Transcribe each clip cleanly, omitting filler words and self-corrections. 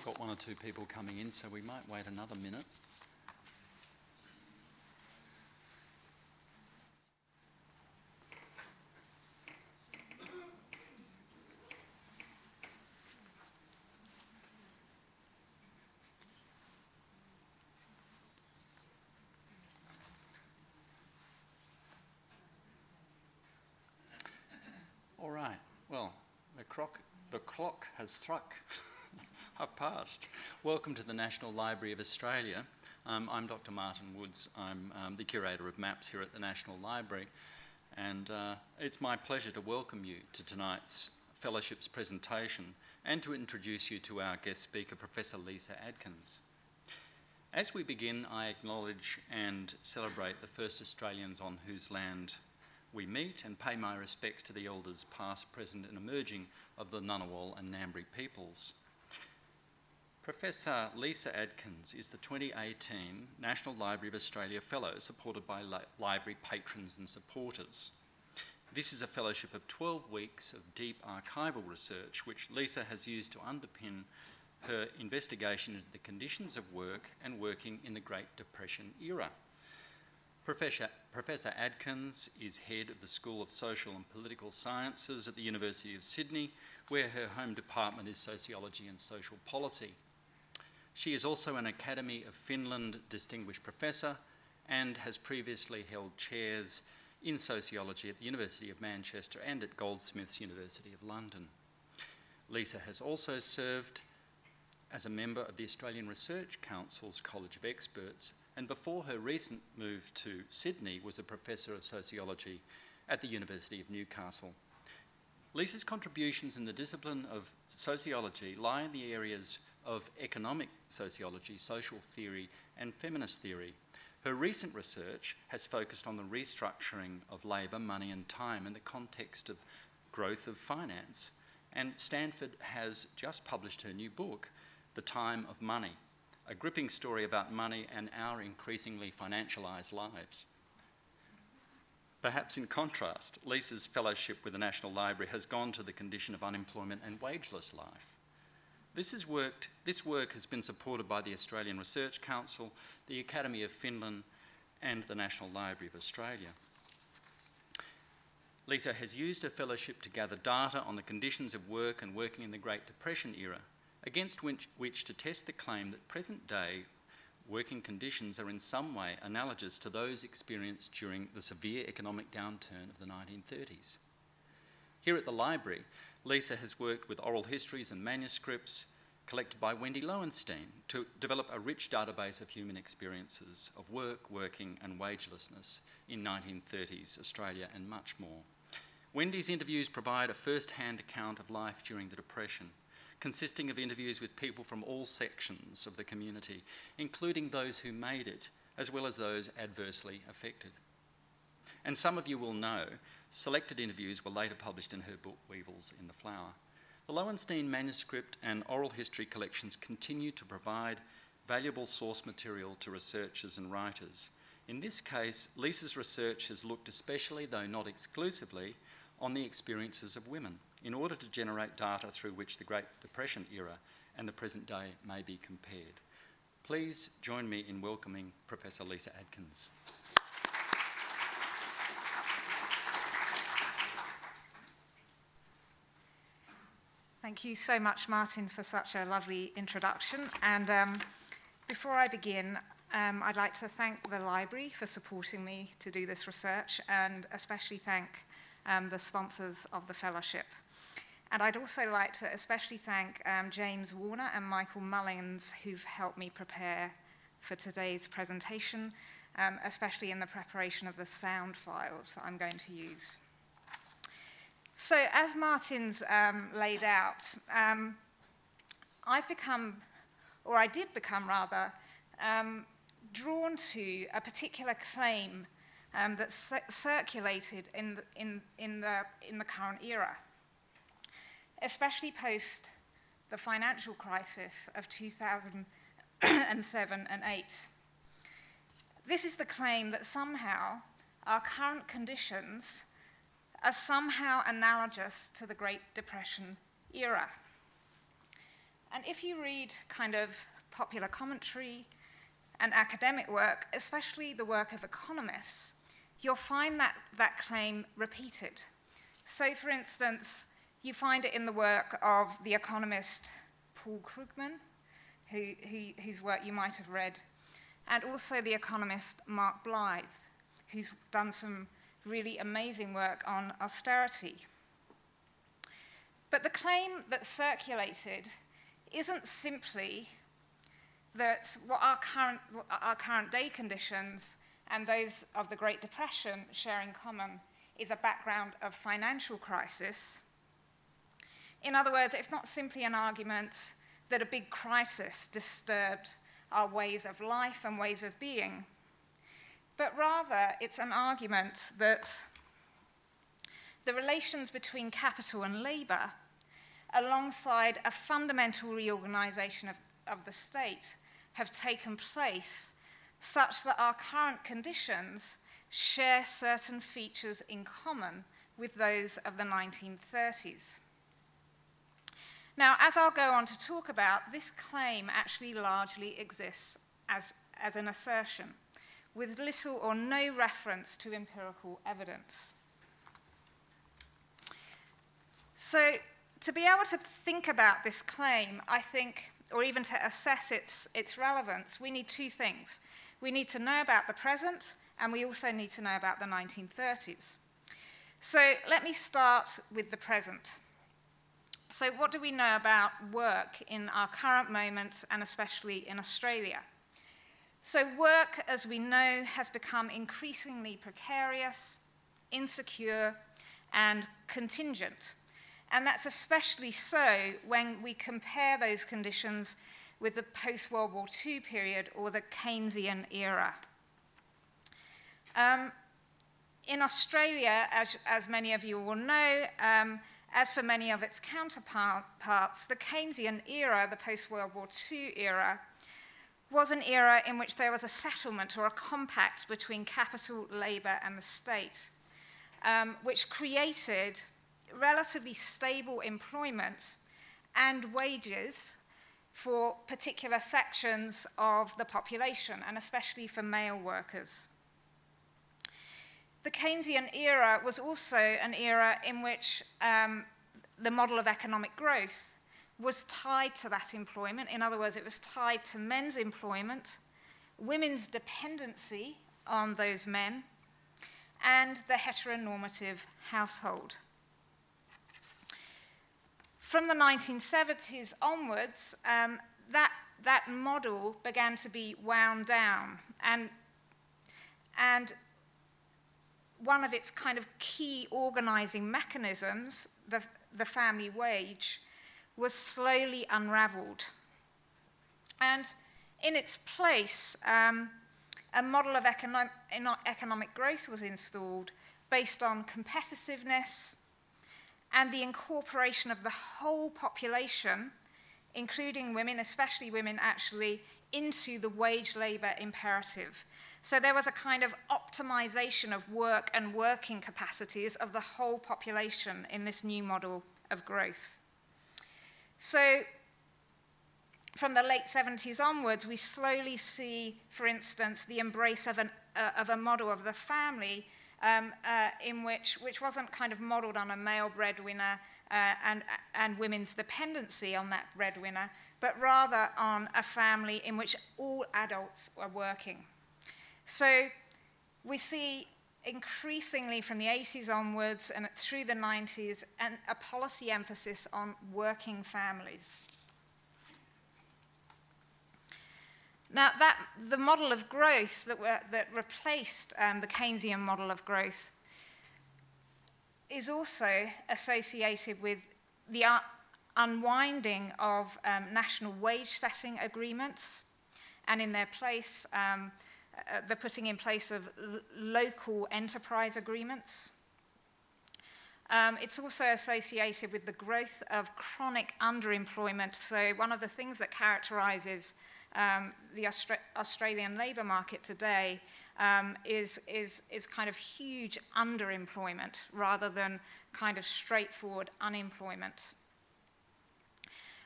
still got one or two people coming in, so we might wait another minute. Has struck, I've passed. Welcome to the National Library of Australia. I'm Dr. Martin Woods. I'm the curator of maps here at the National Library, and it's my pleasure to welcome you to tonight's fellowship's presentation and to introduce you to our guest speaker, Professor Lisa Adkins. As we begin, I acknowledge and celebrate the first Australians on whose land we meet and pay my respects to the elders past, present and emerging of the Ngunnawal and Ngambri peoples. Professor Lisa Adkins is the 2018 National Library of Australia Fellow, supported by library patrons and supporters. This is a fellowship of 12 weeks of deep archival research, which Lisa has used to underpin her investigation into the conditions of work and working in the Great Depression era. Professor Adkins is head of the School of Social and Political Sciences at the University of Sydney, where her home department is Sociology and Social Policy. She is also an Academy of Finland Distinguished Professor and has previously held chairs in Sociology at the University of Manchester and at Goldsmiths University of London. Lisa has also served as a member of the Australian Research Council's College of Experts, and before her recent move to Sydney was a Professor of Sociology at the University of Newcastle. Lisa's contributions in the discipline of sociology lie in the areas of economic sociology, social theory, and feminist theory. Her recent research has focused on the restructuring of labour, money, and time in the context of growth of finance, and Stanford has just published her new book, The Time of Money, a gripping story about money and our increasingly financialised lives. Perhaps in contrast, Lisa's fellowship with the National Library has gone to the condition of unemployment and wageless life. This work has been supported by the Australian Research Council, the Academy of Finland, and the National Library of Australia. Lisa has used her fellowship to gather data on the conditions of work and working in the Great Depression era, against which to test the claim that present-day working conditions are in some way analogous to those experienced during the severe economic downturn of the 1930s. Here at the library, Lisa has worked with oral histories and manuscripts collected by Wendy Lowenstein to develop a rich database of human experiences of work, working, and wagelessness in 1930s Australia and much more. Wendy's interviews provide a first-hand account of life during the Depression, consisting of interviews with people from all sections of the community, including those who made it, as well as those adversely affected. And some of you will know, selected interviews were later published in her book, Weevils in the Flour. The Lowenstein manuscript and oral history collections continue to provide valuable source material to researchers and writers. In this case, Lisa's research has looked especially, though not exclusively, on the experiences of women, in order to generate data through which the Great Depression era and the present day may be compared. Please join me in welcoming Professor Lisa Adkins. Thank you so much, Martin, for such a lovely introduction. And before I begin, I'd like to thank the library for supporting me to do this research, and especially thank the sponsors of the fellowship. And I'd also like to especially thank James Warner and Michael Mullins, who've helped me prepare for today's presentation, especially in the preparation of the sound files that I'm going to use. So as Martin's laid out, I did become drawn to a particular claim that circulated in the current era, especially post the financial crisis of 2007 and 8. This is the claim that somehow our current conditions are somehow analogous to the Great Depression era. And if you read kind of popular commentary and academic work, especially the work of economists, you'll find that claim repeated. So, for instance, you find it in the work of the economist Paul Krugman, whose work you might have read, and also the economist Mark Blythe, who's done some really amazing work on austerity. But the claim that circulated isn't simply that what our current day conditions and those of the Great Depression share in common is a background of financial crisis. In other words, it's not simply an argument that a big crisis disturbed our ways of life and ways of being, but rather it's an argument that the relations between capital and labour, alongside a fundamental reorganisation of the state, have taken place such that our current conditions share certain features in common with those of the 1930s. Now, as I'll go on to talk about, this claim actually largely exists as an assertion, with little or no reference to empirical evidence. So, to be able to think about this claim, I think, or even to assess its relevance, we need two things. We need to know about the present, and we also need to know about the 1930s. So, let me start with the present. So what do we know about work in our current moment, and especially in Australia? So work, as we know, has become increasingly precarious, insecure, and contingent. And that's especially so when we compare those conditions with the post-World War II period or the Keynesian era. In Australia, as many of you will know, as for many of its counterparts, the Keynesian era, the post-World War II era, was an era in which there was a settlement or a compact between capital, labour and the state, which created relatively stable employment and wages for particular sections of the population, and especially for male workers. The Keynesian era was also an era in which the model of economic growth was tied to that employment. In other words, it was tied to men's employment, women's dependency on those men, and the heteronormative household. From the 1970s onwards, that model began to be wound down, and one of its kind of key organising mechanisms, the family wage, was slowly unravelled. And in its place, a model of economic growth was installed based on competitiveness and the incorporation of the whole population, including women, especially women actually, into the wage labour imperative. So there was a kind of optimization of work and working capacities of the whole population in this new model of growth. So from the late 70s onwards, we slowly see, for instance, the embrace of a model of the family in which wasn't kind of modelled on a male breadwinner and women's dependency on that breadwinner, but rather on a family in which all adults are working. So we see increasingly from the 80s onwards and through the 90s a policy emphasis on working families. Now, the model of growth that replaced the Keynesian model of growth is also associated with the unwinding of national wage setting agreements, and in their place, the putting in place of local enterprise agreements. It's also associated with the growth of chronic underemployment. So one of the things that characterises the Australian labour market today is kind of huge underemployment rather than kind of straightforward unemployment.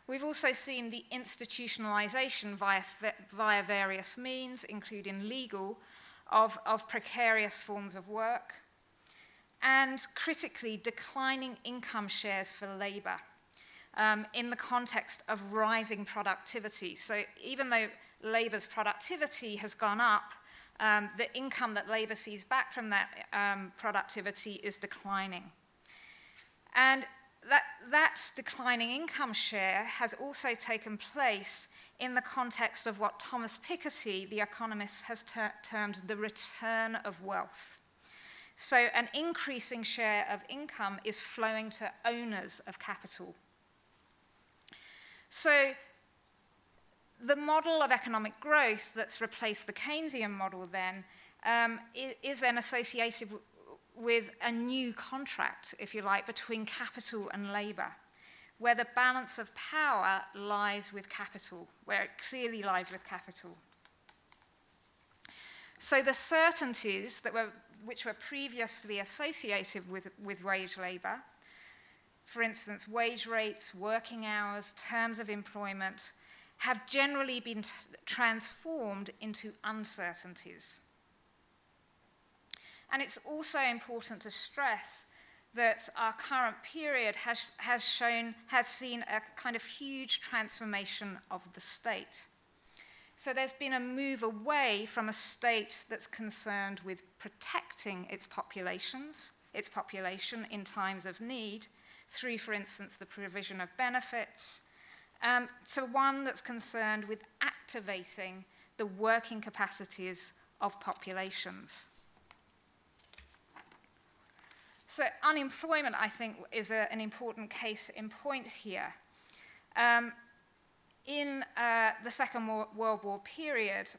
We've also seen the institutionalization via various means, including legal, of precarious forms of work, and critically declining income shares for labor in the context of rising productivity. So even though labor's productivity has gone up, the income that labor sees back from that productivity is declining. And that's declining income share has also taken place in the context of what Thomas Piketty, the economist, has termed the return of wealth. So an increasing share of income is flowing to owners of capital. So the model of economic growth that's replaced the Keynesian model then is then associated with a new contract, if you like, between capital and labour, where the balance of power lies with capital, where it clearly lies with capital. So the certainties that which were previously associated with wage labour, for instance, wage rates, working hours, terms of employment, have generally been transformed into uncertainties. And it's also important to stress that our current period has seen a kind of huge transformation of the state. So there's been a move away from a state that's concerned with protecting its population in times of need, through, for instance, the provision of benefits, to one that's concerned with activating the working capacities of populations. So unemployment, I think, is an important case in point here. In the Second World War period,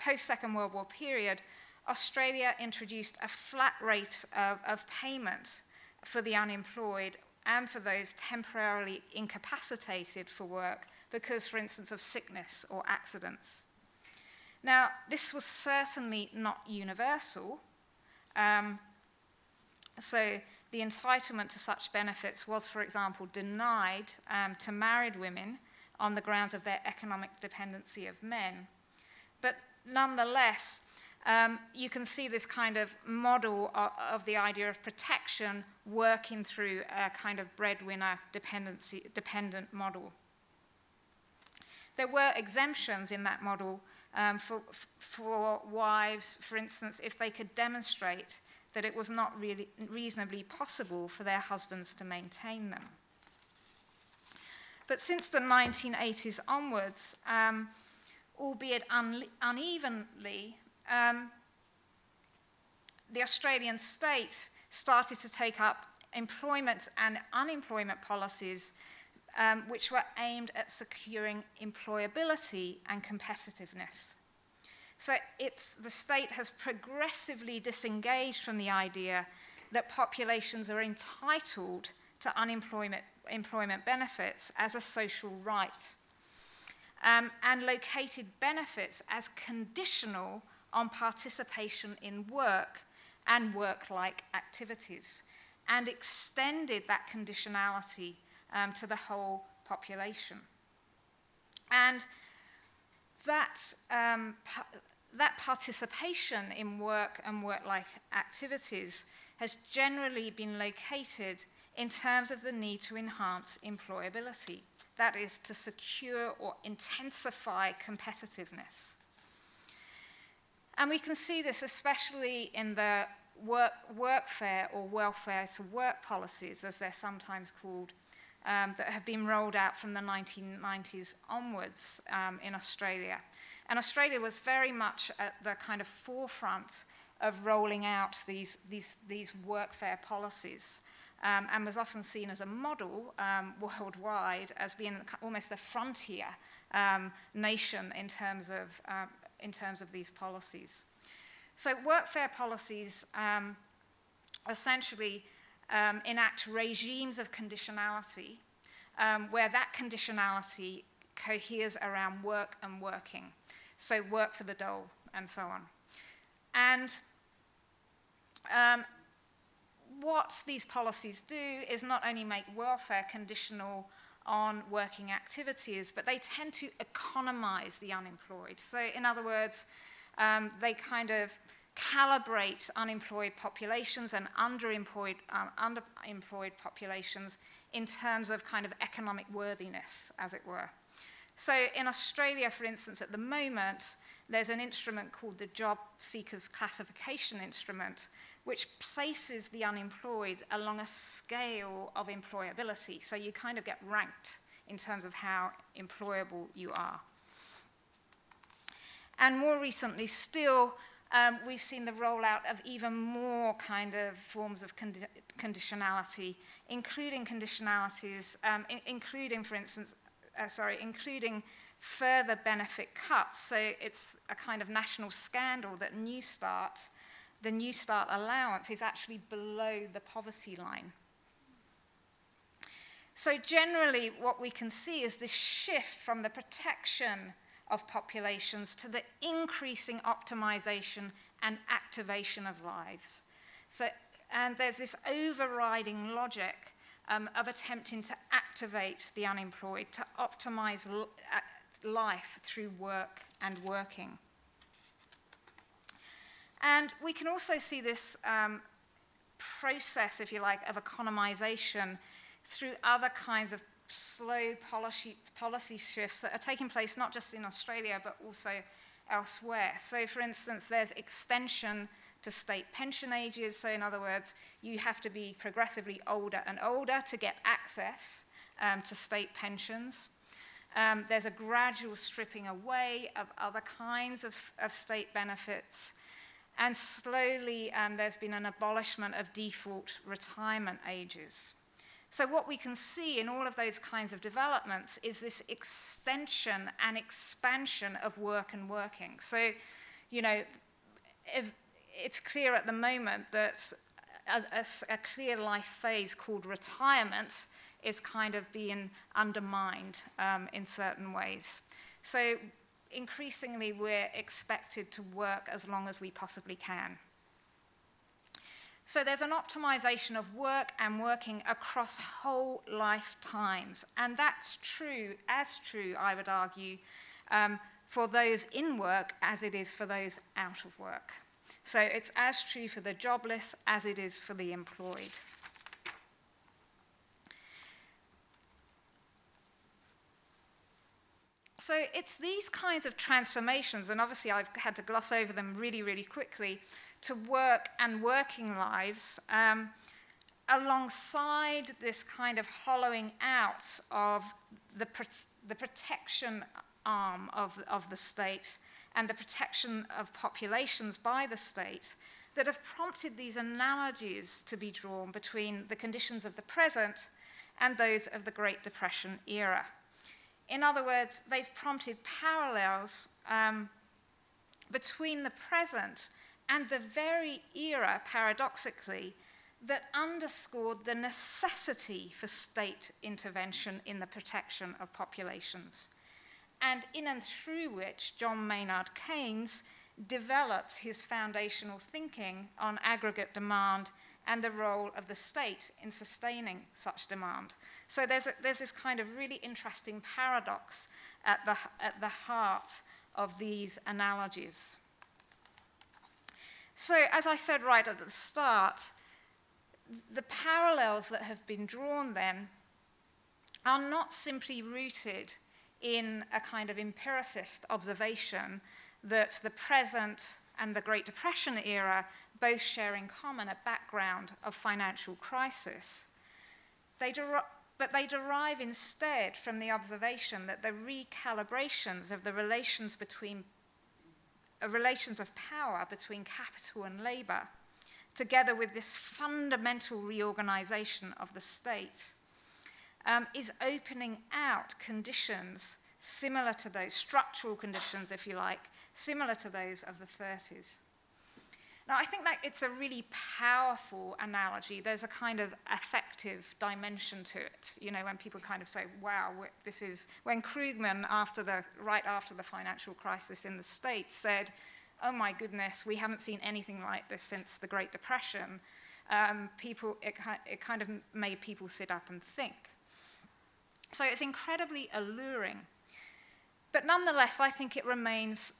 post-Second World War period, Australia introduced a flat rate of payment for the unemployed and for those temporarily incapacitated for work because, for instance, of sickness or accidents. Now, this was certainly not universal. So the entitlement to such benefits was, for example, denied to married women on the grounds of their economic dependency of men. But nonetheless, you can see this kind of model of the idea of protection working through a kind of breadwinner dependent model. There were exemptions in that model for wives, for instance, if they could demonstrate that it was not really reasonably possible for their husbands to maintain them. But since the 1980s onwards, albeit unevenly, the Australian state started to take up employment and unemployment policies which were aimed at securing employability and competitiveness. So the state has progressively disengaged from the idea that populations are entitled to employment benefits as a social right, and located benefits as conditional on participation in work and work-like activities, and extended that conditionality to the whole population. And that participation in work and work-like activities has generally been located in terms of the need to enhance employability, that is, to secure or intensify competitiveness. And we can see this especially in the workfare or welfare to work policies, as they're sometimes called, that have been rolled out from the 1990s onwards in Australia. And Australia was very much at the kind of forefront of rolling out these workfare policies, and was often seen as a model worldwide, as being almost a frontier nation in terms of these policies. So workfare policies essentially enact regimes of conditionality, where that conditionality coheres around work and working. So work for the dole and so on. And what these policies do is not only make welfare conditional on working activities, but they tend to economize the unemployed. So in other words, they kind of calibrate unemployed populations and underemployed populations in terms of kind of economic worthiness, as it were. So in Australia, for instance, at the moment, there's an instrument called the Job Seekers Classification Instrument, which places the unemployed along a scale of employability. So you kind of get ranked in terms of how employable you are. And more recently still, we've seen the rollout of even more kind of forms of conditionality, including conditionalities, including further benefit cuts. So it's a kind of national scandal that Newstart, the Newstart allowance, is actually below the poverty line. So generally, what we can see is this shift from the protection of populations to the increasing optimization and activation of lives. So, and there's this overriding logic of attempting to activate the unemployed, to optimize life through work and working. And we can also see this process, if you like, of economization through other kinds of slow policy shifts that are taking place not just in Australia but also elsewhere. So, for instance, there's extension to state pension ages. So, in other words, you have to be progressively older and older to get access to state pensions. There's a gradual stripping away of other kinds of state benefits. And slowly, there's been an abolishment of default retirement ages. So what we can see in all of those kinds of developments is this extension and expansion of work and working. So, you know, if it's clear at the moment that a clear life phase called retirement is kind of being undermined in certain ways. So increasingly, we're expected to work as long as we possibly can. So there's an optimization of work and working across whole lifetimes. And that's true, I would argue, for those in work as it is for those out of work. So it's as true for the jobless as it is for the employed. So it's these kinds of transformations, and obviously I've had to gloss over them really, really quickly, to work and working lives alongside this kind of hollowing out of the protection arm of the state and the protection of populations by the state that have prompted these analogies to be drawn between the conditions of the present and those of the Great Depression era. In other words, they've prompted parallels between the present and the very era, paradoxically, that underscored the necessity for state intervention in the protection of populations, and in and through which John Maynard Keynes developed his foundational thinking on aggregate demand and the role of the state in sustaining such demand. So there's this kind of really interesting paradox at the heart of these analogies. So as I said right at the start, the parallels that have been drawn then are not simply rooted in a kind of empiricist observation that the present and the Great Depression era both share in common a background of financial crisis. But they derive instead from the observation that the recalibrations of the relations of power between capital and labour, together with this fundamental reorganisation of the state, is opening out conditions similar to those, structural conditions, if you like, similar to those of the 30s. Now, I think that it's a really powerful analogy. There's a kind of affective dimension to it, you know, when people kind of say, wow, this is... When Krugman, right after the financial crisis in the States, said, oh my goodness, we haven't seen anything like this since the Great Depression, it kind of made people sit up and think. So it's incredibly alluring. But nonetheless, I think it remains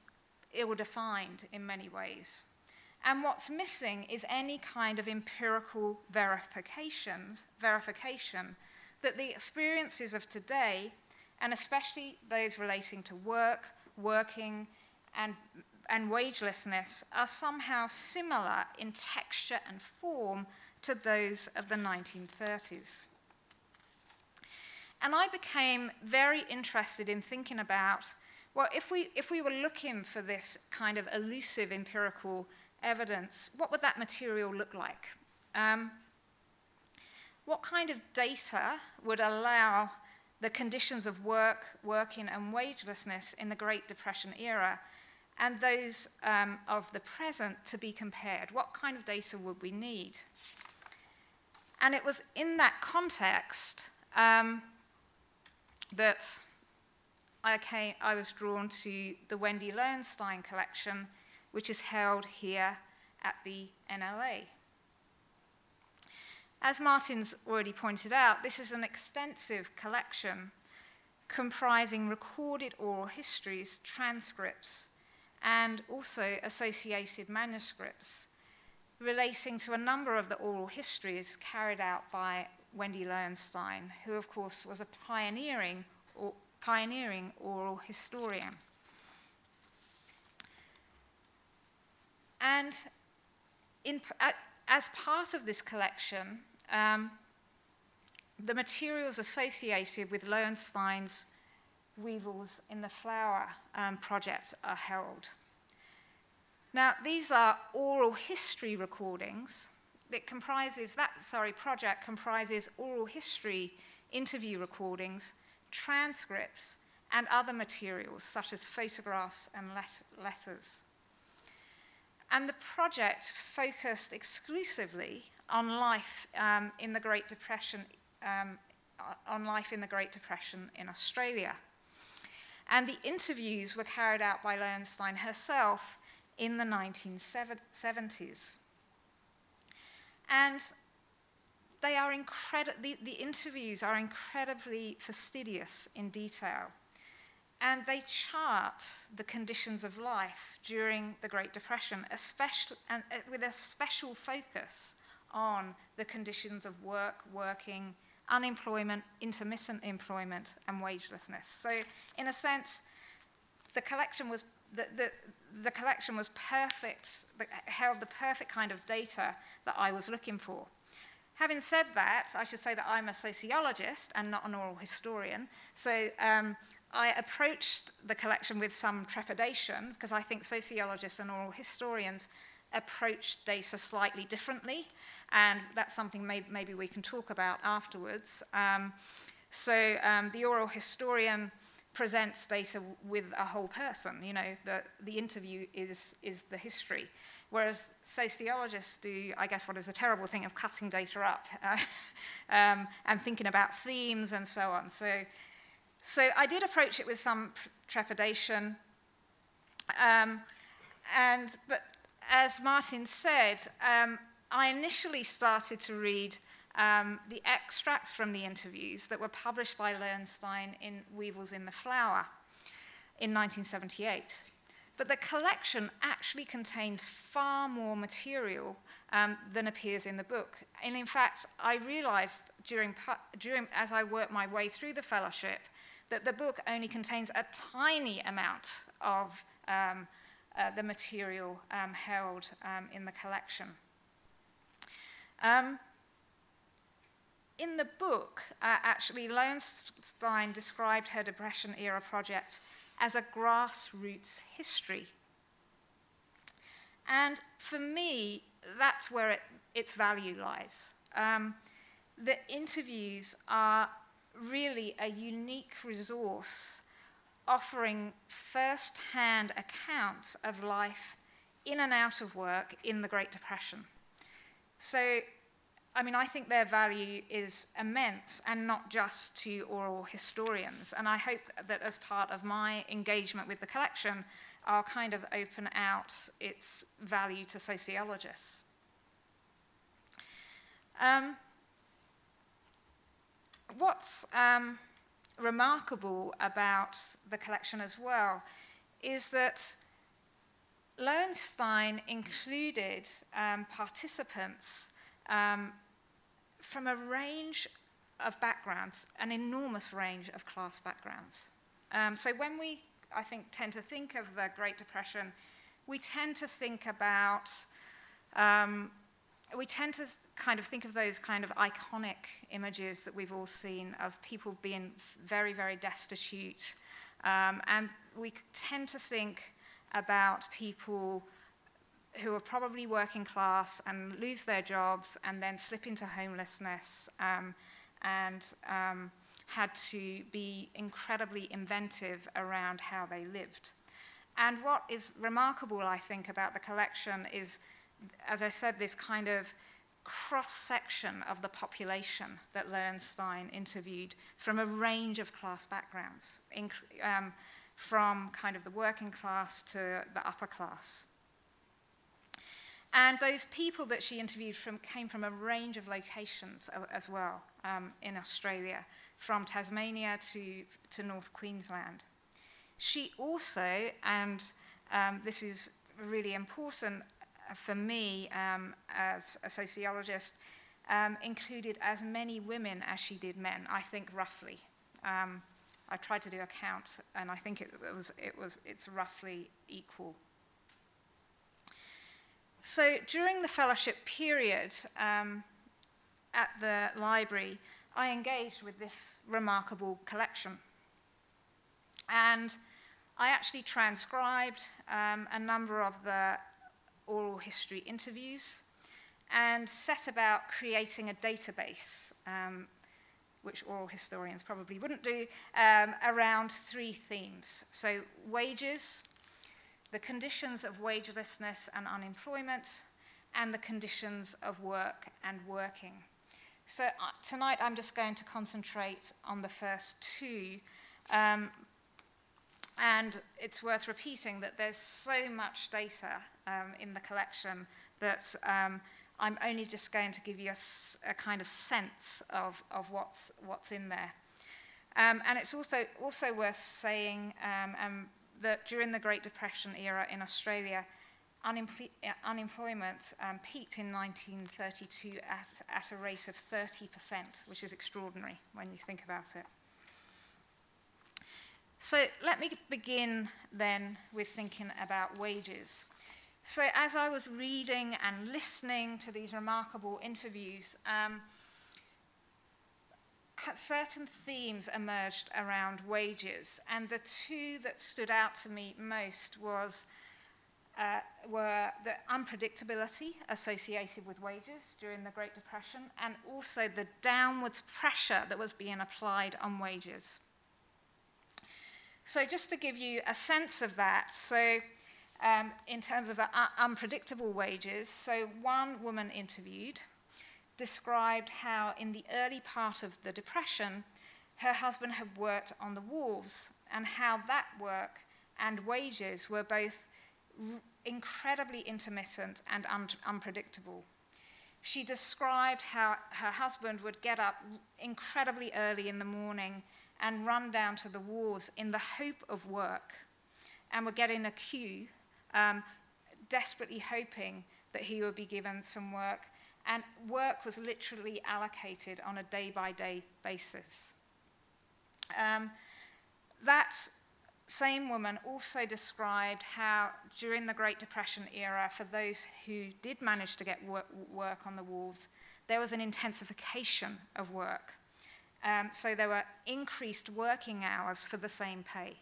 ill-defined in many ways. And what's missing is any kind of empirical verification that the experiences of today, and especially those relating to work, working, and wagelessness, are somehow similar in texture and form to those of the 1930s. And I became very interested in thinking about, well, if we were looking for this kind of elusive empirical evidence, what would that material look like? What kind of data would allow the conditions of work, working, and wagelessness in the Great Depression era and those of the present to be compared? What kind of data would we need? And it was in that context that I was drawn to the Wendy Lowenstein collection, which is held here at the NLA. As Martin's already pointed out, this is an extensive collection comprising recorded oral histories, transcripts, and also associated manuscripts relating to a number of the oral histories carried out by Wendy Lowenstein, who, of course, was a pioneering oral historian. And as part of this collection, the materials associated with Lowenstein's Weevils in the Flour project are held. Now, these are oral history recordings. That project comprises oral history interview recordings, transcripts, and other materials such as photographs and letters. And the project focused exclusively on life in the Great Depression, in Australia. And the interviews were carried out by Lowenstein herself in the 1970s. And they are the interviews are incredibly fastidious in detail. And they chart the conditions of life during the Great Depression, especially, and with a special focus on the conditions of work, working, unemployment, intermittent employment, and wagelessness. So, in a sense, the collection was perfect, held the perfect kind of data that I was looking for. Having said that, I should say that I'm a sociologist and not an oral historian. So I approached the collection with some trepidation, because I think sociologists and oral historians approach data slightly differently, and that's something maybe we can talk about afterwards. The oral historian presents data with a whole person. You know, the interview is the history. Whereas sociologists do, I guess, what is a terrible thing of cutting data up and thinking about themes and so on. So I did approach it with some trepidation. But as Martin said, I initially started to read the extracts from the interviews that were published by Lowenstein in Weevils in the Flour in 1978. But the collection actually contains far more material than appears in the book. And in fact, I realized as I worked my way through the fellowship that the book only contains a tiny amount of the material held in the collection. In the book, actually, Lowenstein described her Depression-era project as a grassroots history. And for me, that's where its value lies. The interviews are really a unique resource offering first-hand accounts of life in and out of work in the Great Depression. So, I mean, I think their value is immense, and not just to oral historians. And I hope that as part of my engagement with the collection, I'll kind of open out its value to sociologists. What's remarkable about the collection as well is that Lowenstein included participants from a range of backgrounds, an enormous range of class backgrounds. So when we, I think, tend to think of the Great Depression, we tend to think about, we tend to kind of think of those kind of iconic images that we've all seen of people being very, very destitute. And we tend to think about people who are probably working class and lose their jobs and then slip into homelessness and had to be incredibly inventive around how they lived. And what is remarkable, I think, about the collection is, as I said, this kind of cross-section of the population that Lowenstein interviewed from a range of class backgrounds, from kind of the working class to the upper class. And those people that she interviewed came from a range of locations as well in Australia, from Tasmania to North Queensland. She also, and this is really important for me as a sociologist, included as many women as she did men, I think roughly. I tried to do a count, and I think it's roughly equal. So during the fellowship period at the library, I engaged with this remarkable collection. And I actually transcribed a number of the oral history interviews and set about creating a database, which oral historians probably wouldn't do, around three themes. So wages, the conditions of wagelessness and unemployment, and the conditions of work and working. So tonight I'm just going to concentrate on the first two, and it's worth repeating that there's so much data in the collection that I'm only just going to give you a kind of sense of what's in there. And it's also worth saying that during the Great Depression era in Australia, unemployment peaked in 1932 at a rate of 30%, which is extraordinary when you think about it. So let me begin then with thinking about wages. So as I was reading and listening to these remarkable interviews, certain themes emerged around wages, and the two that stood out to me most were the unpredictability associated with wages during the Great Depression, and also the downwards pressure that was being applied on wages. So just to give you a sense of that, so in terms of the unpredictable wages, so one woman interviewed described how in the early part of the Depression, her husband had worked on the wharves, and how that work and wages were both incredibly intermittent and unpredictable. She described how her husband would get up incredibly early in the morning and run down to the wharves in the hope of work, and would get in a queue, desperately hoping that he would be given some work, and work was literally allocated on a day-by-day basis. That same woman also described how, during the Great Depression era, for those who did manage to get work on the wharves, there was an intensification of work. So there were increased working hours for the same pay.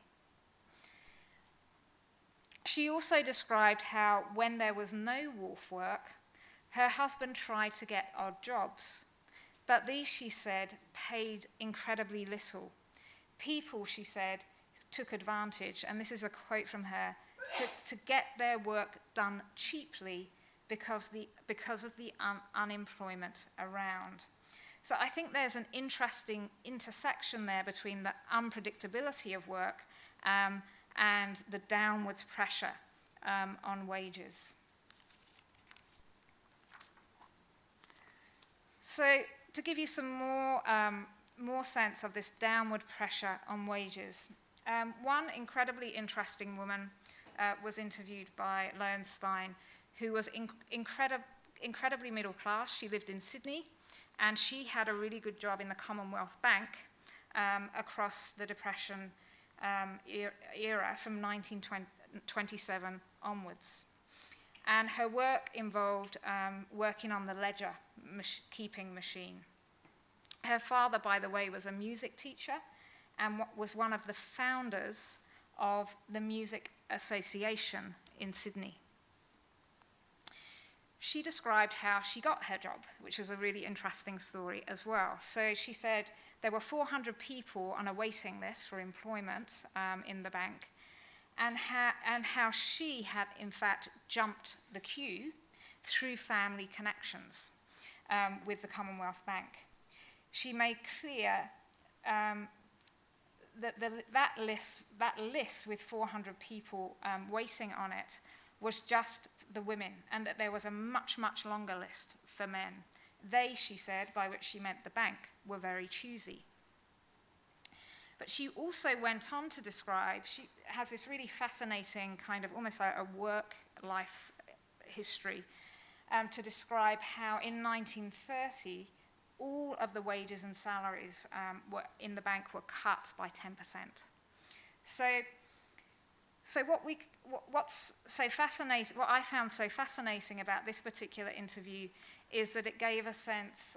She also described how, when there was no wharf work, her husband tried to get odd jobs, but these, she said, paid incredibly little. People, she said, took advantage, and this is a quote from her, to get their work done cheaply because of the unemployment around. So I think there's an interesting intersection there between the unpredictability of work and the downwards pressure on wages. So to give you some more more sense of this downward pressure on wages. One incredibly interesting woman was interviewed by Lowenstein, who was incredibly middle class. She lived in Sydney, and she had a really good job in the Commonwealth Bank across the Depression era from 1927 onwards. And her work involved working on the ledger keeping machine. Her father, by the way, was a music teacher and was one of the founders of the Music Association in Sydney. She described how she got her job, which is a really interesting story as well. So she said there were 400 people on a waiting list for employment in the bank, and how she had, in fact, jumped the queue through family connections with the Commonwealth Bank. She made clear that list with 400 people waiting on it was just the women, and that there was a much, much longer list for men. They, she said, by which she meant the bank, were very choosy. But she also went on to describe, she has this really fascinating kind of almost like a work-life history, to describe how in 1930, all of the wages and salaries in the bank were cut by 10%. What I found so fascinating about this particular interview is that it gave a sense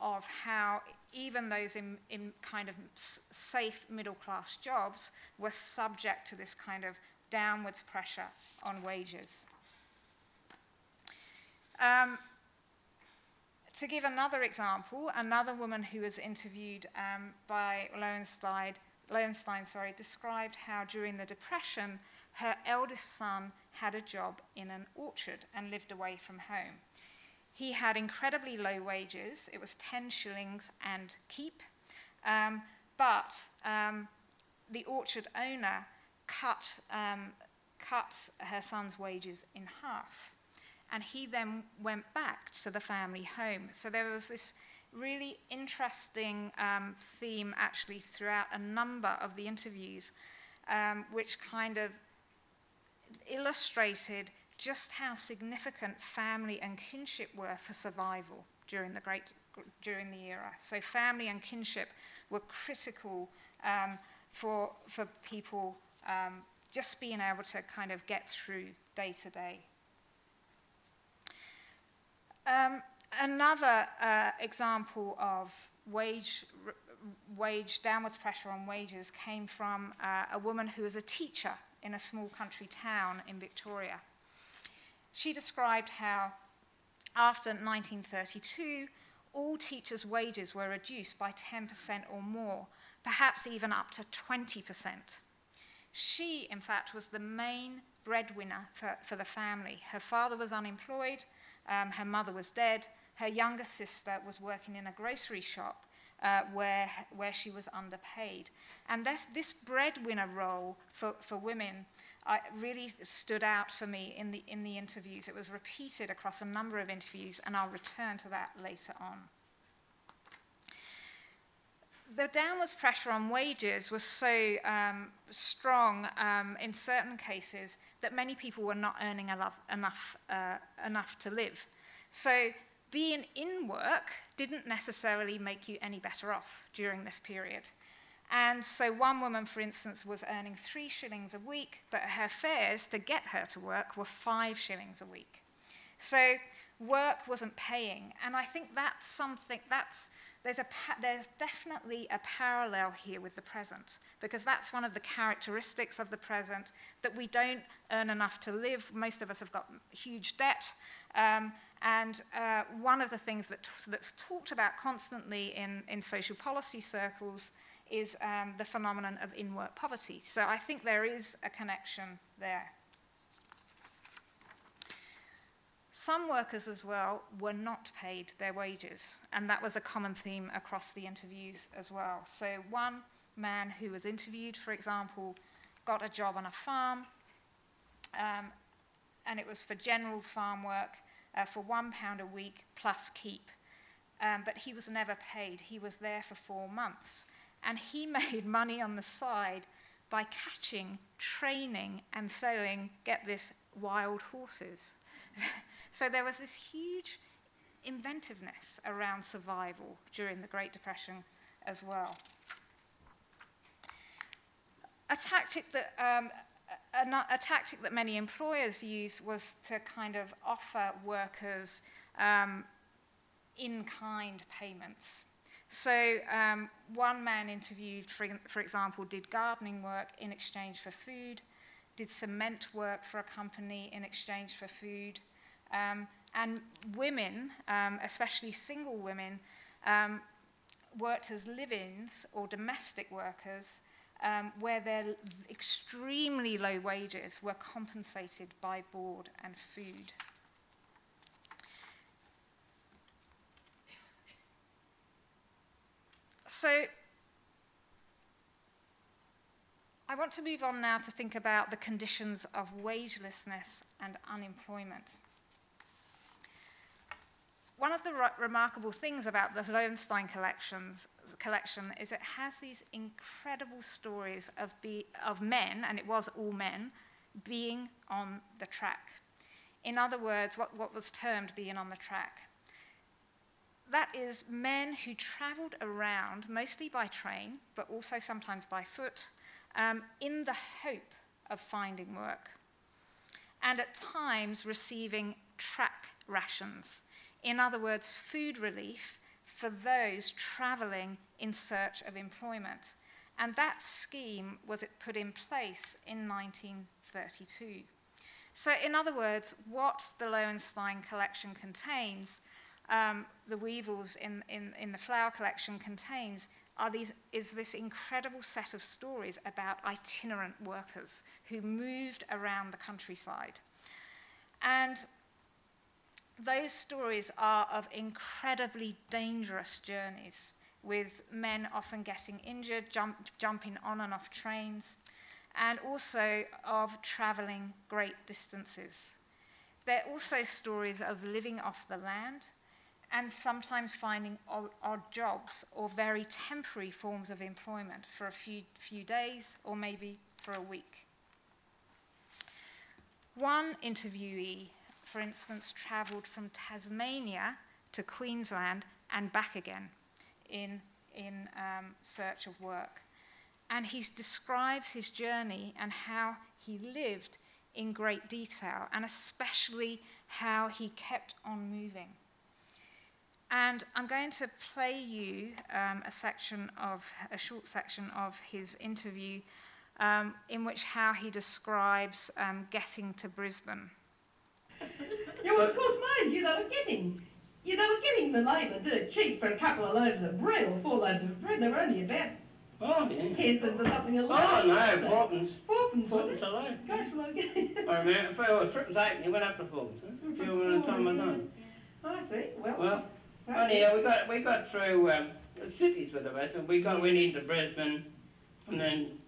of how even those in kind of safe middle-class jobs were subject to this kind of downwards pressure on wages. To give another example, another woman who was interviewed by Lowenstein, described how during the Depression, her eldest son had a job in an orchard and lived away from home. He had incredibly low wages. It was 10 shillings and keep. But the orchard owner cut her son's wages in half. And he then went back to the family home. So there was this really interesting theme actually throughout a number of the interviews, which kind of illustrated just how significant family and kinship were for survival during the era. So family and kinship were critical for people just being able to kind of get through day to day. Another example of downward pressure on wages came from a woman who was a teacher in a small country town in Victoria. She described how after 1932, all teachers' wages were reduced by 10% or more, perhaps even up to 20%. She, in fact, was the main breadwinner for the family. Her father was unemployed, her mother was dead, her younger sister was working in a grocery shop where she was underpaid. And this breadwinner role for women really stood out for me in the interviews. It was repeated across a number of interviews, and I'll return to that later on. The downwards pressure on wages was so strong in certain cases that many people were not earning enough to live. So being in work didn't necessarily make you any better off during this period. And so one woman, for instance, was earning 3 shillings a week, but her fares to get her to work were 5 shillings a week. So work wasn't paying. And I think that's something there's definitely a parallel here with the present, because that's one of the characteristics of the present, that we don't earn enough to live. Most of us have got huge debt. And one of the things that's talked about constantly in social policy circles is the phenomenon of in-work poverty. So I think there is a connection there. Some workers as well were not paid their wages, and that was a common theme across the interviews as well. So one man who was interviewed, for example, got a job on a farm, and it was for general farm work for £1 a week plus keep. but he was never paid. He was there for 4 months. And he made money on the side by catching, training, and selling, get this, wild horses. So there was this huge inventiveness around survival during the Great Depression as well. A tactic that many employers used was to kind of offer workers in-kind payments. So one man interviewed, for example, did gardening work in exchange for food, did cement work for a company in exchange for food, and women, especially single women, worked as live-ins or domestic workers where their extremely low wages were compensated by board and food. So I want to move on now to think about the conditions of wagelessness and unemployment. One of the remarkable things about the Lowenstein collection is it has these incredible stories of men, and it was all men, being on the track. In other words, what was termed being on the track. That is, men who travelled around, mostly by train, but also sometimes by foot, in the hope of finding work, and at times receiving track rations. In other words, food relief for those travelling in search of employment. And that scheme was put in place in 1932. So in other words, what the Lowenstein collection contains, the Weevils in the Flour collection contains, is this incredible set of stories about itinerant workers who moved around the countryside. And those stories are of incredibly dangerous journeys, with men often getting injured, jumping on and off trains, and also of travelling great distances. They're also stories of living off the land, and sometimes finding odd jobs or very temporary forms of employment for a few days or maybe for a week. One interviewee, for instance, travelled from Tasmania to Queensland and back again in search of work. And he describes his journey and how he lived in great detail, and especially how he kept on moving. And I'm going to play you a short section of his interview in which how he describes getting to Brisbane. Now, of course, mind you, they were getting the labour dirt cheap for a couple of loaves of bread or 4 loaves of bread. They were only about 10 cents or something a loaf. Oh, no, fourpence a loaf. Gosh, well, I remember, it was 888 and you went up to fourpence. You were on time of night. I see, well. Funny, okay. we got through cities with the rest, and went into Brisbane, and then,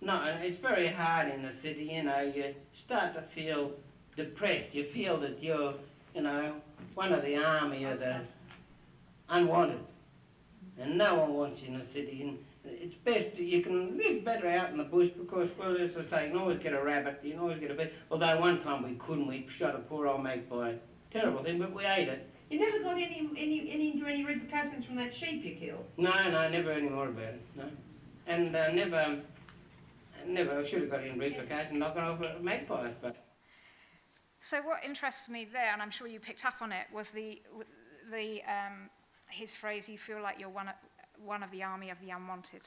no, it's very hard in the city, you know, you start to feel depressed, you feel that you're, you know, one of the army or the unwanted, and no one wants you in the city, and it's best, you can live better out in the bush because, well, as I say, you can always get a rabbit, you can always get a bit, although one time we shot a poor old magpie, terrible thing, but we ate it. You never got into any repercussions from that sheep you killed? No, never any more about it, no. And never should have got any repercussions knocking over magpies. But. So what interested me there, and I'm sure you picked up on it, was the his phrase, you feel like you're one of the army of the unwanted.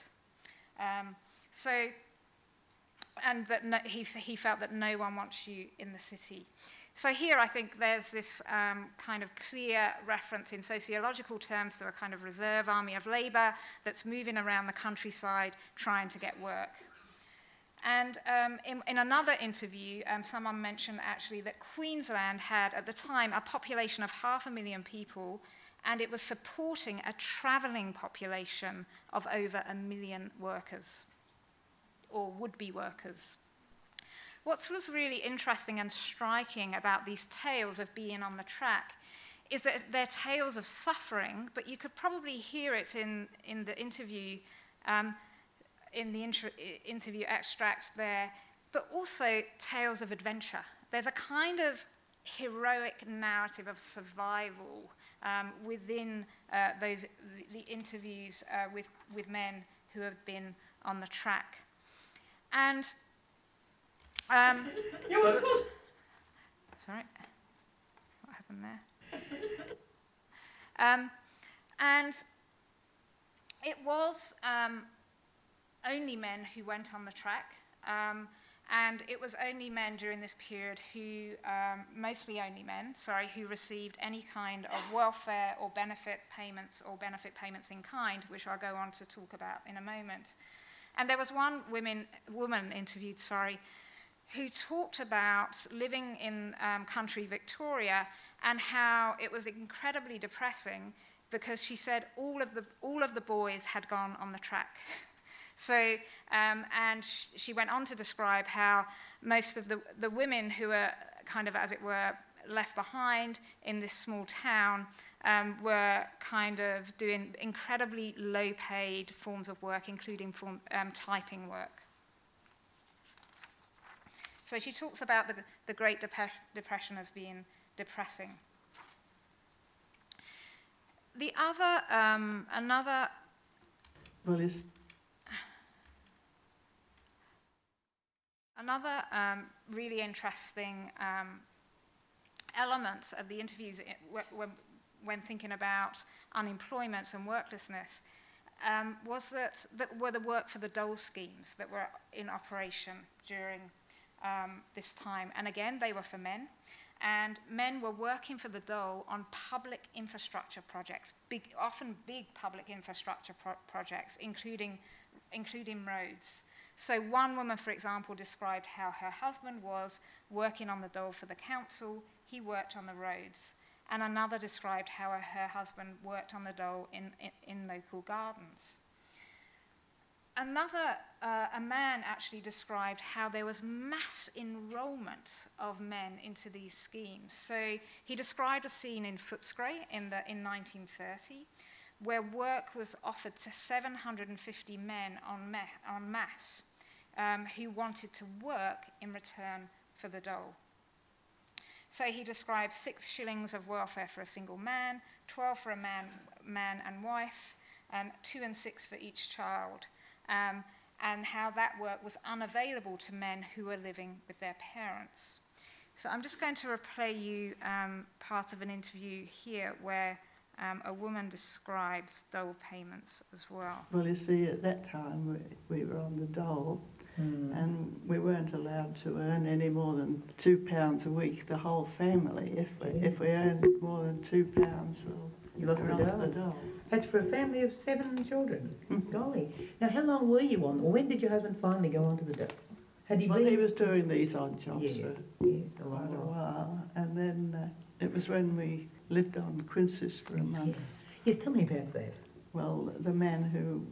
And that he felt that no one wants you in the city. So here I think there's this kind of clear reference in sociological terms to a kind of reserve army of labour that's moving around the countryside trying to get work. And in another interview, someone mentioned actually that Queensland had at the time a population of 500,000 people, and it was supporting a travelling population of over 1 million workers or would-be workers. What was really interesting and striking about these tales of being on the track is that they're tales of suffering, but you could probably hear it in the interview, interview extract there, but also tales of adventure. There's a kind of heroic narrative of survival within the interviews with men who have been on the track. And oops, sorry, what happened there? And it was only men who went on the track, and it was only men during this period who, mostly only men, who received any kind of welfare or benefit payments in kind, which I'll go on to talk about in a moment. And there was one woman interviewed, who talked about living in country Victoria and how it was incredibly depressing because she said all of the boys had gone on the track. So, and she went on to describe how most of the women who were kind of, as it were, left behind in this small town were kind of doing incredibly low-paid forms of work, including typing work. So she talks about the Great Depression as being depressing. The other, another really interesting element of the interviews when thinking about unemployment and worklessness was that were the work for the dole schemes that were in operation during this time. And again, they were for men. And men were working for the dole on public infrastructure projects, often big public infrastructure projects, including roads. So one woman, for example, described how her husband was working on the dole for the council. He worked on the roads. And another described how her husband worked on the dole in local gardens. Another, a man actually described how there was mass enrolment of men into these schemes. So he described a scene in Footscray in 1930 where work was offered to 750 men en masse who wanted to work in return for the dole. So he described 6 shillings of welfare for a single man, 12 for a man and wife, 2 and 6 for each child. And how that work was unavailable to men who were living with their parents. So I'm just going to replay you part of an interview here where a woman describes dole payments as well. Well, you see, at that time we were on the dole and we weren't allowed to earn any more than £2 a week, the whole family. If we earned more than £2, well, you look on the dole. That's for a family of 7 children. Golly. Now, how long were you on, or when did your husband finally go on to the dole? He was doing these odd jobs for quite a while, and then it was when we lived on Quinces for a month. Yes, tell me about that. Well, the man who...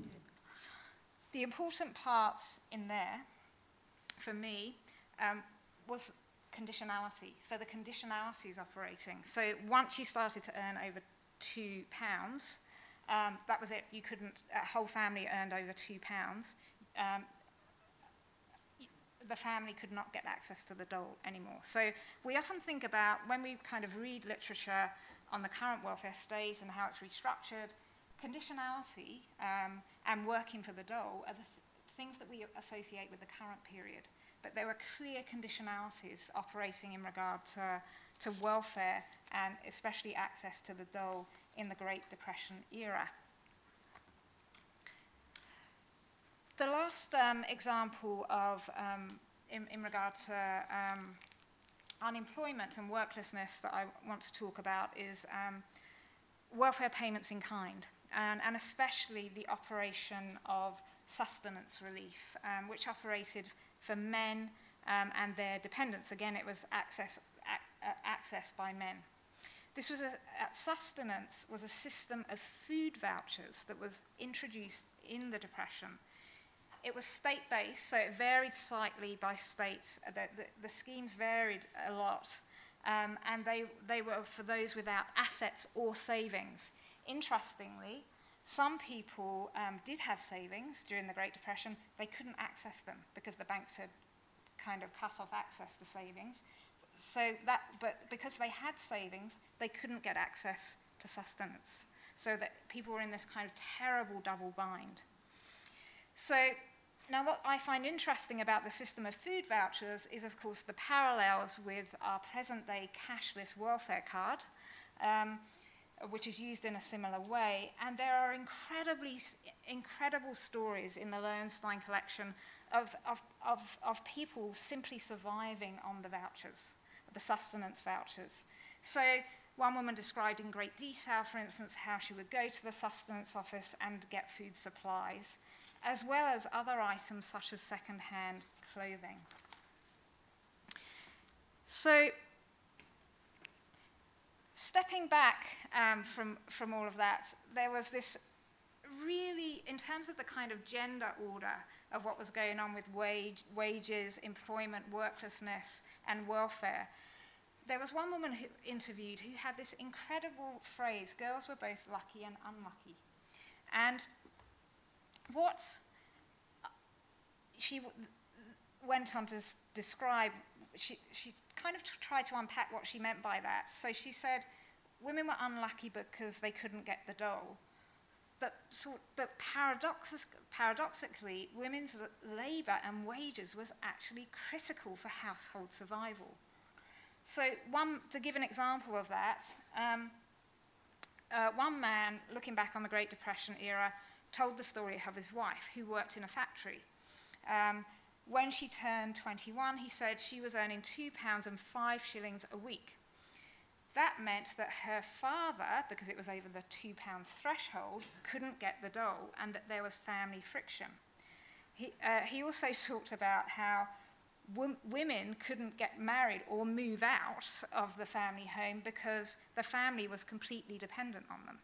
The important part in there, for me, was conditionality. So the conditionality is operating. So once you started to earn over £2... that was it. You couldn't. A whole family earned over £2. The family could not get access to the dole anymore. So we often think about when we kind of read literature on the current welfare state and how it's restructured, conditionality and working for the dole are the things that we associate with the current period. But there were clear conditionalities operating in regard to welfare and especially access to the dole in the Great Depression era. The last example of, in regard to unemployment and worklessness that I want to talk about is welfare payments in kind, and especially the operation of sustenance relief, which operated for men and their dependents. Again, it was access by men. This was sustenance was a system of food vouchers that was introduced in the Depression. It was state-based, so it varied slightly by state. The schemes varied a lot, and they were for those without assets or savings. Interestingly, some people did have savings during the Great Depression. They couldn't access them because the banks had kind of cut off access to savings. So that, but because they had savings, they couldn't get access to sustenance. So that people were in this kind of terrible double bind. So now what I find interesting about the system of food vouchers is, of course, the parallels with our present-day cashless welfare card, which is used in a similar way. And there are incredible stories in the Lowenstein collection of people simply surviving on the vouchers, the sustenance vouchers. So one woman described in great detail, for instance, how she would go to the sustenance office and get food supplies, as well as other items such as second-hand clothing. So stepping back from all of that, there was this really, in terms of the kind of gender order of what was going on with wages, employment, worklessness, and welfare, there was one woman who interviewed who had this incredible phrase, girls were both lucky and unlucky. And what she went on to describe, she kind of tried to unpack what she meant by that. So she said, women were unlucky because they couldn't get the dole. But paradoxically, women's labour and wages was actually critical for household survival. So to give an example of that, one man, looking back on the Great Depression era, told the story of his wife, who worked in a factory. When she turned 21, he said she was earning £2.05 a week. That meant that her father, because it was over the £2 threshold, couldn't get the dole, and that there was family friction. He also talked about how women couldn't get married or move out of the family home because the family was completely dependent on them.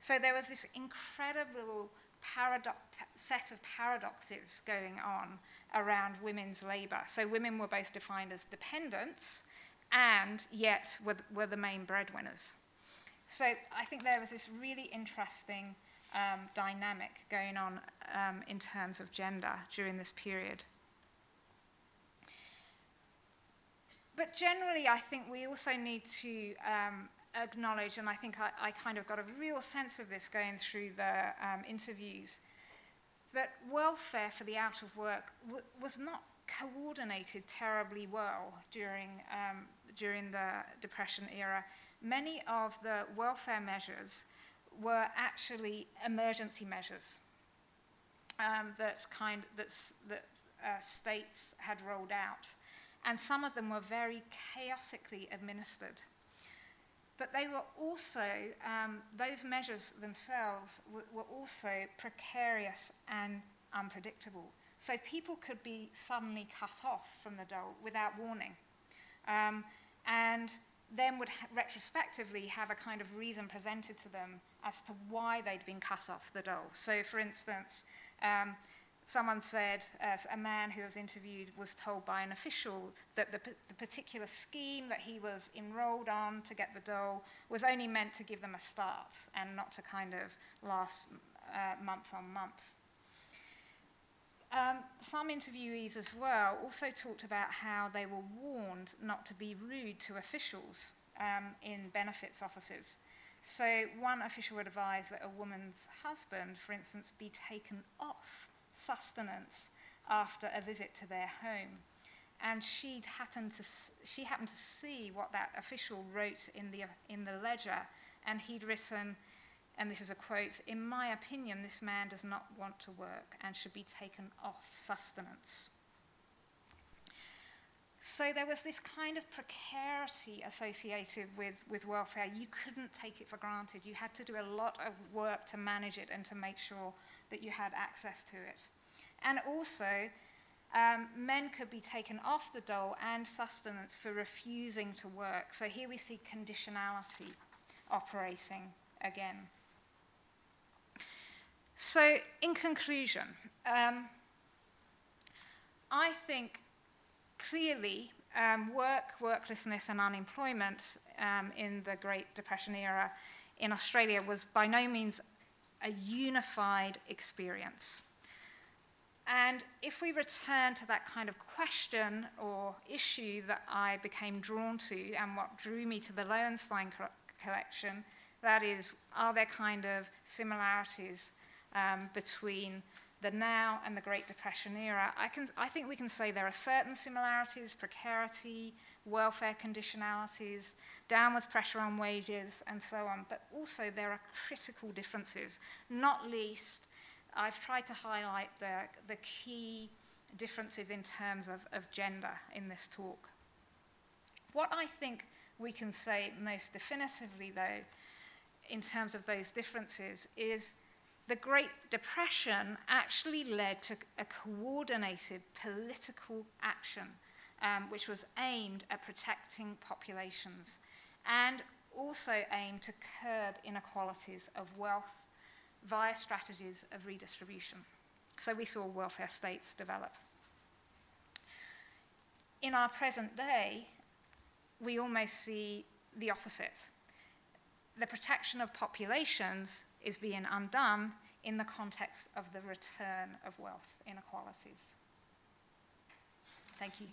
So there was this incredible set of paradoxes going on around women's labour. So women were both defined as dependents, and yet were the main breadwinners. So I think there was this really interesting dynamic going on in terms of gender during this period. But generally, I think we also need to acknowledge, and I think I kind of got a real sense of this going through the interviews, that welfare for the out of work was not coordinated terribly well during the Depression era. Many of the welfare measures were actually emergency measures that states had rolled out, and some of them were very chaotically administered. But they were also, those measures themselves were also precarious and unpredictable. So people could be suddenly cut off from the dole without warning, and then would retrospectively have a kind of reason presented to them as to why they'd been cut off the dole. So for instance, someone said, a man who was interviewed was told by an official that the particular scheme that he was enrolled on to get the dole was only meant to give them a start and not to kind of last month on month. Some interviewees as well also talked about how they were warned not to be rude to officials in benefits offices. So one official would advise that a woman's husband, for instance, be taken off sustenance after a visit to their home. And she happened to see what that official wrote in the ledger, and he'd written, and this is a quote, "In my opinion, this man does not want to work and should be taken off sustenance." So there was this kind of precarity associated with welfare. You couldn't take it for granted. You had to do a lot of work to manage it and to make sure that you had access to it. And also, men could be taken off the dole and sustenance for refusing to work. So here we see conditionality operating again. So, in conclusion, I think clearly work, worklessness and unemployment in the Great Depression era in Australia was by no means a unified experience. And if we return to that kind of question or issue that I became drawn to and what drew me to the Lowenstein collection, that is, are there kind of similarities between the now and the Great Depression era? I think we can say there are certain similarities: precarity, welfare conditionalities, downwards pressure on wages, and so on. But also there are critical differences, not least I've tried to highlight the key differences in terms of gender in this talk. What I think we can say most definitively, though, in terms of those differences, is the Great Depression actually led to a coordinated political action, which was aimed at protecting populations and also aimed to curb inequalities of wealth via strategies of redistribution. So we saw welfare states develop. In our present day, we almost see the opposite. The protection of populations is being undone in the context of the return of wealth inequalities. Thank you.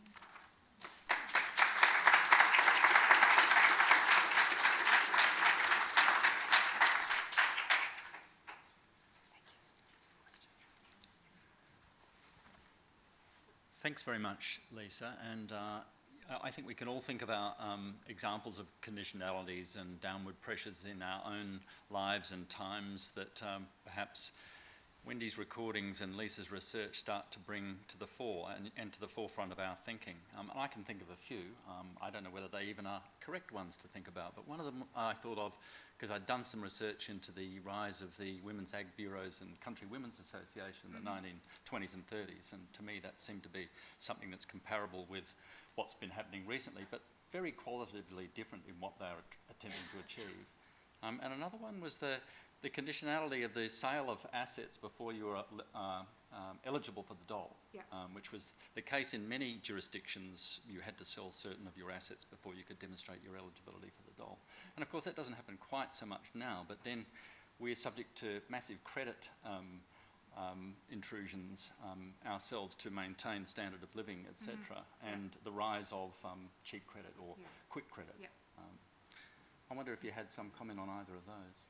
Thanks very much, Lisa. And I think we can all think about examples of conditionalities and downward pressures in our own lives and times that perhaps Wendy's recordings and Lisa's research start to bring to the fore and to the forefront of our thinking. And I can think of a few. I don't know whether they even are correct ones to think about, but one of them I thought of because I'd done some research into the rise of the women's ag bureaus and Country Women's Association in the 1920s and 30s, and to me that seemed to be something that's comparable with what's been happening recently, but very qualitatively different in what they're attempting to achieve. And another one was the conditionality of the sale of assets before you were eligible for the dole, yeah. Which was the case in many jurisdictions. You had to sell certain of your assets before you could demonstrate your eligibility for the dole. And of course that doesn't happen quite so much now, but then we're subject to massive credit intrusions ourselves to maintain standard of living, etc., and the rise of cheap credit or quick credit. Yeah. I wonder if you had some comment on either of those.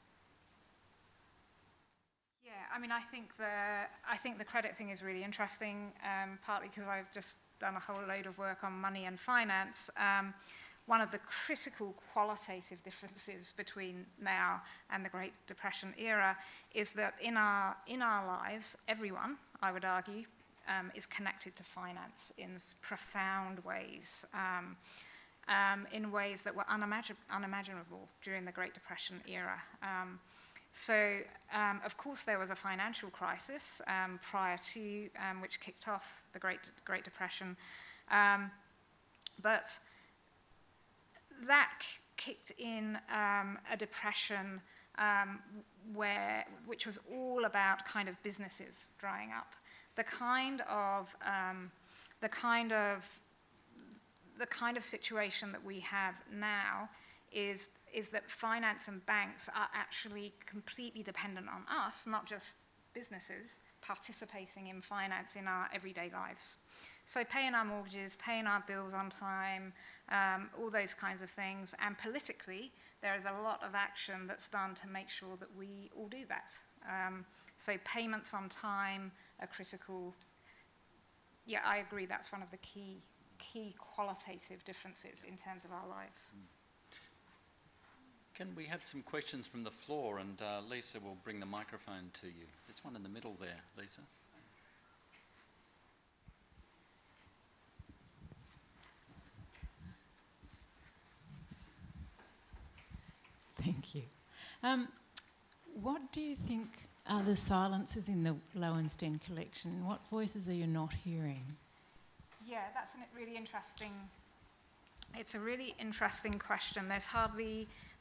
Yeah, I mean, I think the credit thing is really interesting, partly because I've just done a whole load of work on money and finance. One of the critical qualitative differences between now and the Great Depression era is that in our lives, everyone, I would argue, is connected to finance in profound ways, in ways that were unimaginable during the Great Depression era. So, of course, there was a financial crisis prior to, which kicked off the Great Depression. But that kicked in a depression which was all about kind of businesses drying up. The kind of situation that we have now is that finance and banks are actually completely dependent on us, not just businesses, participating in finance in our everyday lives. So paying our mortgages, paying our bills on time, all those kinds of things. And politically, there is a lot of action that's done to make sure that we all do that. So payments on time are critical. Yeah, I agree that's one of the key qualitative differences in terms of our lives. Can we have some questions from the floor? And Lisa will bring the microphone to you. There's one in the middle there, Lisa. Thank you. What do you think are the silences in the Lowenstein collection? What voices are you not hearing? Yeah, that's a really interesting question.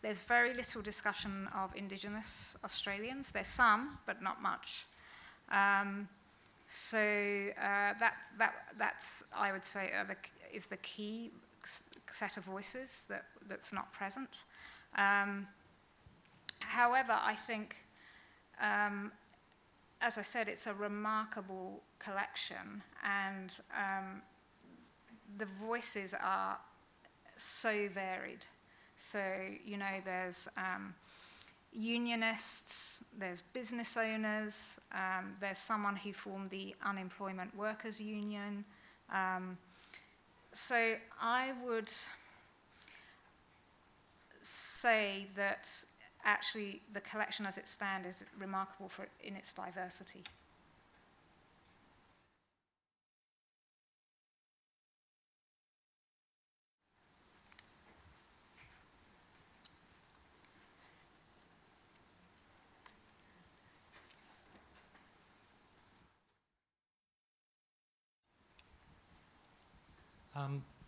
There's very little discussion of Indigenous Australians. There's some, but not much. So that's I would say is the key set of voices that's not present. However, I think, as I said, it's a remarkable collection, and the voices are so varied. So, you know, there's unionists, there's business owners, there's someone who formed the Unemployment Workers Union. So I would say that actually the collection as it stands is remarkable in its diversity.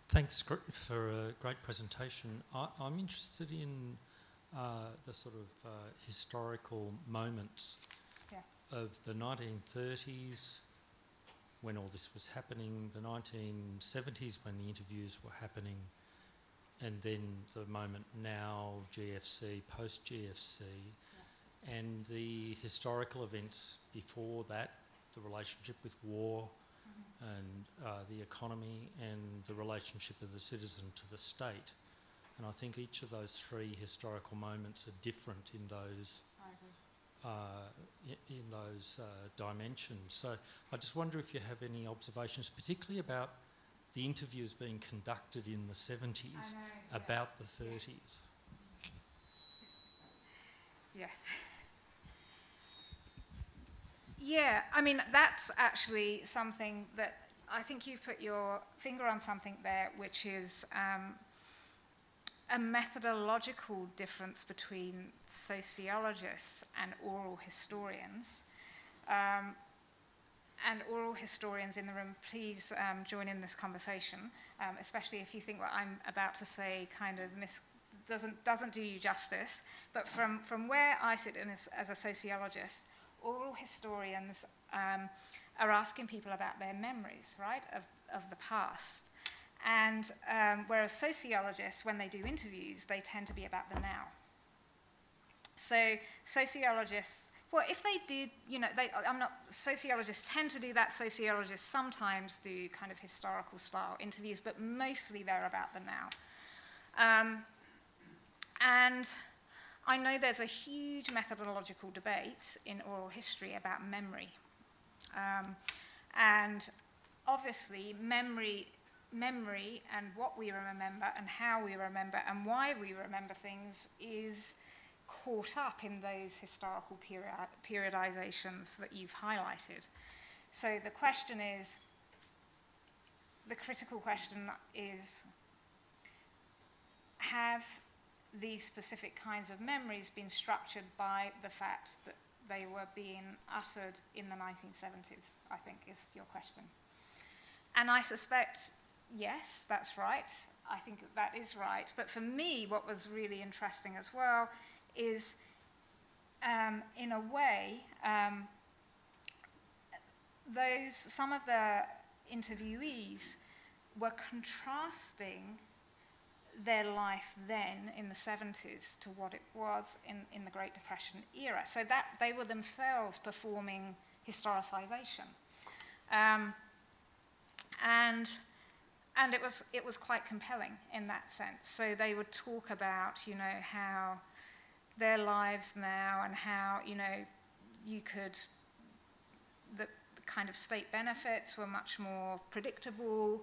Thanks for a great presentation. I'm interested in the sort of historical moments of the 1930s when all this was happening, the 1970s when the interviews were happening, and then the moment now, GFC, post-GFC, and the historical events before that, the relationship with war, and the economy, and the relationship of the citizen to the state. And I think each of those three historical moments are different in those dimensions. So I just wonder if you have any observations, particularly about the interviews being conducted in the 70s about the 30s. Yeah, I mean, that's actually something that I think you've put your finger on something there, which is a methodological difference between sociologists and oral historians. And oral historians in the room, please join in this conversation, especially if you think what I'm about to say kind of doesn't do you justice. But from where I sit in as a sociologist, oral historians are asking people about their memories, right, of the past. And whereas sociologists, when they do interviews, they tend to be about the now. So sociologists, well, if they did, you know, sociologists tend to do that. Sociologists sometimes do kind of historical style interviews, but mostly they're about the now. And I know there's a huge methodological debate in oral history about memory. And obviously, memory and what we remember and how we remember and why we remember things is caught up in those historical periodizations that you've highlighted. So the critical question is, have these specific kinds of memories been structured by the fact that they were being uttered in the 1970s, I think is your question. And I suspect, yes, that's right. I think that is right. But for me, what was really interesting as well is, in a way, some of the interviewees were contrasting their life then in the 70s to what it was in the Great Depression era. So that they were themselves performing historicization. And it was quite compelling in that sense. So they would talk about, you know, how their lives now and how, you know, the kind of state benefits were much more predictable,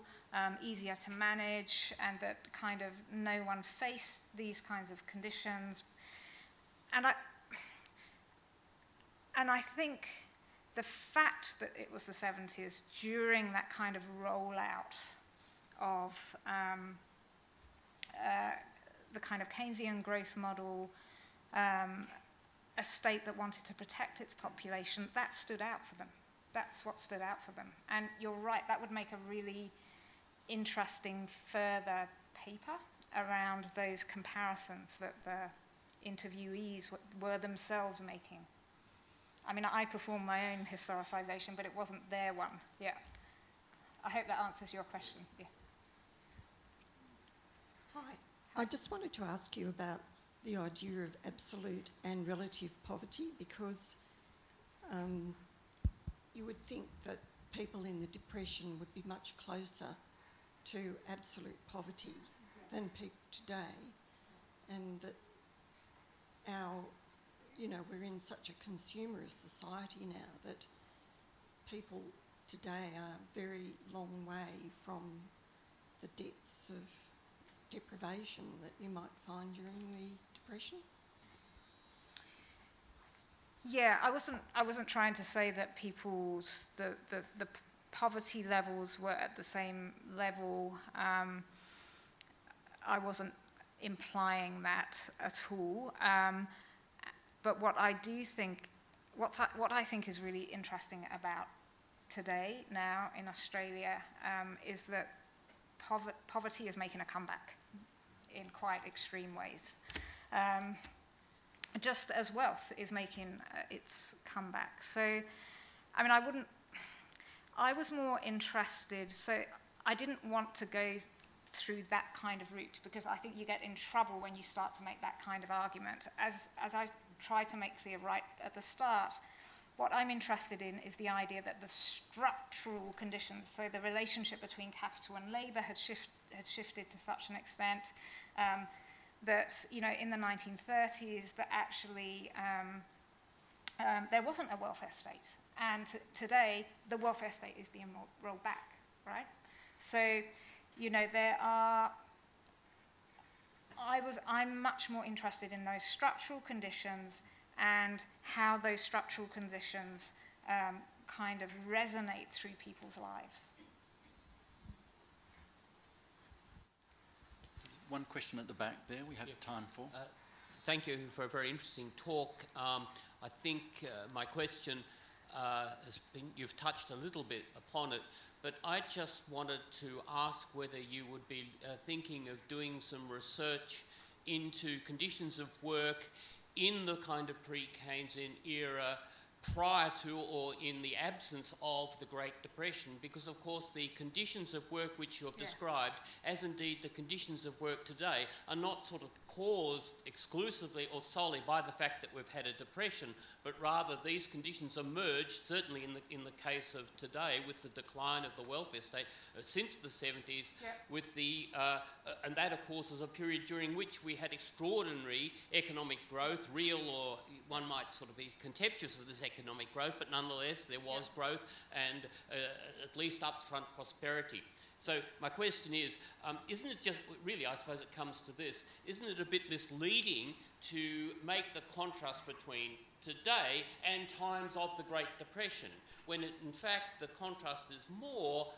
easier to manage, and that kind of no one faced these kinds of conditions. And I think the fact that it was the 70s during that kind of rollout of the kind of Keynesian growth model, a state that wanted to protect its population, that stood out for them. That's what stood out for them. And you're right, that would make a really interesting further paper around those comparisons that the interviewees were themselves making. I mean, I performed my own historicisation, but it wasn't their one. Yeah. I hope that answers your question. Yeah. Hi. I just wanted to ask you about the idea of absolute and relative poverty, because you would think that people in the Depression would be much closer to absolute poverty than people today, and that our, you know, we're in such a consumerist society now that people today are a very long way from the depths of deprivation that you might find during the Depression. Yeah, I wasn't trying to say that people's the poverty levels were at the same level. I wasn't implying that at all. But what I do think, what I think is really interesting about today, now in Australia, is that poverty is making a comeback in quite extreme ways. Just as wealth is making its comeback. So, I mean, I was more interested, so I didn't want to go through that kind of route, because I think you get in trouble when you start to make that kind of argument. As I try to make clear right at the start, what I'm interested in is the idea that the structural conditions, so the relationship between capital and labour had shifted to such an extent that, you know, in the 1930s, that actually there wasn't a welfare state. And today, the welfare state is being rolled back, right? So, you know, I'm much more interested in those structural conditions and how those structural conditions kind of resonate through people's lives. One question at the back there we have time for. Thank you for a very interesting talk. I think my question has been, you've touched a little bit upon it, but I just wanted to ask whether you would be thinking of doing some research into conditions of work in the kind of pre-Keynesian era prior to or in the absence of the Great Depression, because of course the conditions of work which you have described, as indeed the conditions of work today, are not sort of caused exclusively or solely by the fact that we've had a depression, but rather these conditions emerged, certainly in the case of today, with the decline of the welfare state since the 70s, with the and that of course is a period during which we had extraordinary economic growth, real, or one might sort of be contemptuous of this economic growth, but nonetheless there was growth and at least upfront prosperity. So my question is, isn't it just, really I suppose it comes to this, isn't it a bit misleading to make the contrast between today and times of the Great Depression, when it, in fact the contrast is more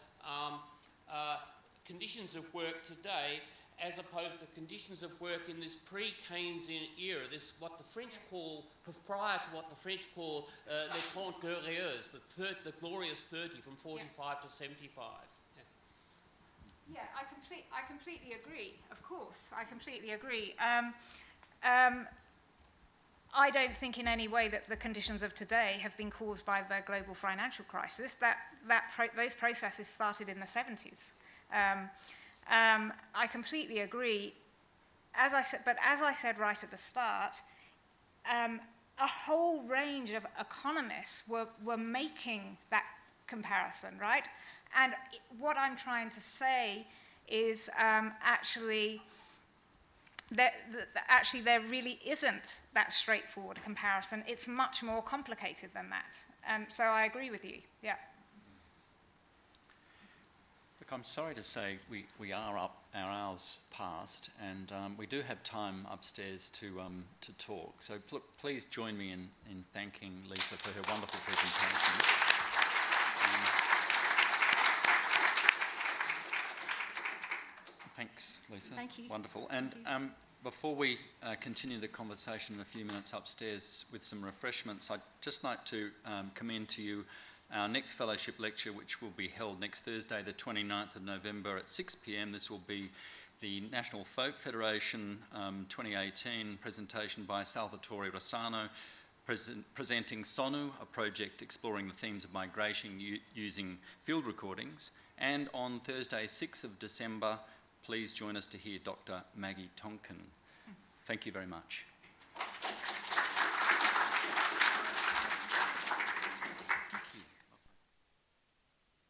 conditions of work today as opposed to conditions of work in this pre-Keynesian era, this what the French call, prior to what the French call les trente glorieuses, the glorious 30 from 45 to 75. Yeah, I completely agree. Of course, I completely agree. I don't think in any way that the conditions of today have been caused by the global financial crisis. Those processes started in the 70s. I completely agree. As I said right at the start, a whole range of economists were making that comparison, right? And what I'm trying to say is actually there really isn't that straightforward comparison. It's much more complicated than that. And so I agree with you, yeah. Look, I'm sorry to say we are up, our hours past, and we do have time upstairs to talk. So please join me in thanking Lisa for her wonderful presentation. Thanks, Lisa. Thank you. Wonderful. And before we continue the conversation in a few minutes upstairs with some refreshments, I'd just like to commend to you our next fellowship lecture, which will be held next Thursday, the 29th of November at 6 p.m. This will be the National Folk Federation 2018 presentation by Salvatore Rossano, presenting SONU, a project exploring the themes of migration using field recordings. And on Thursday, 6th of December, please join us to hear Dr. Maggie Tonkin. Thank you very much.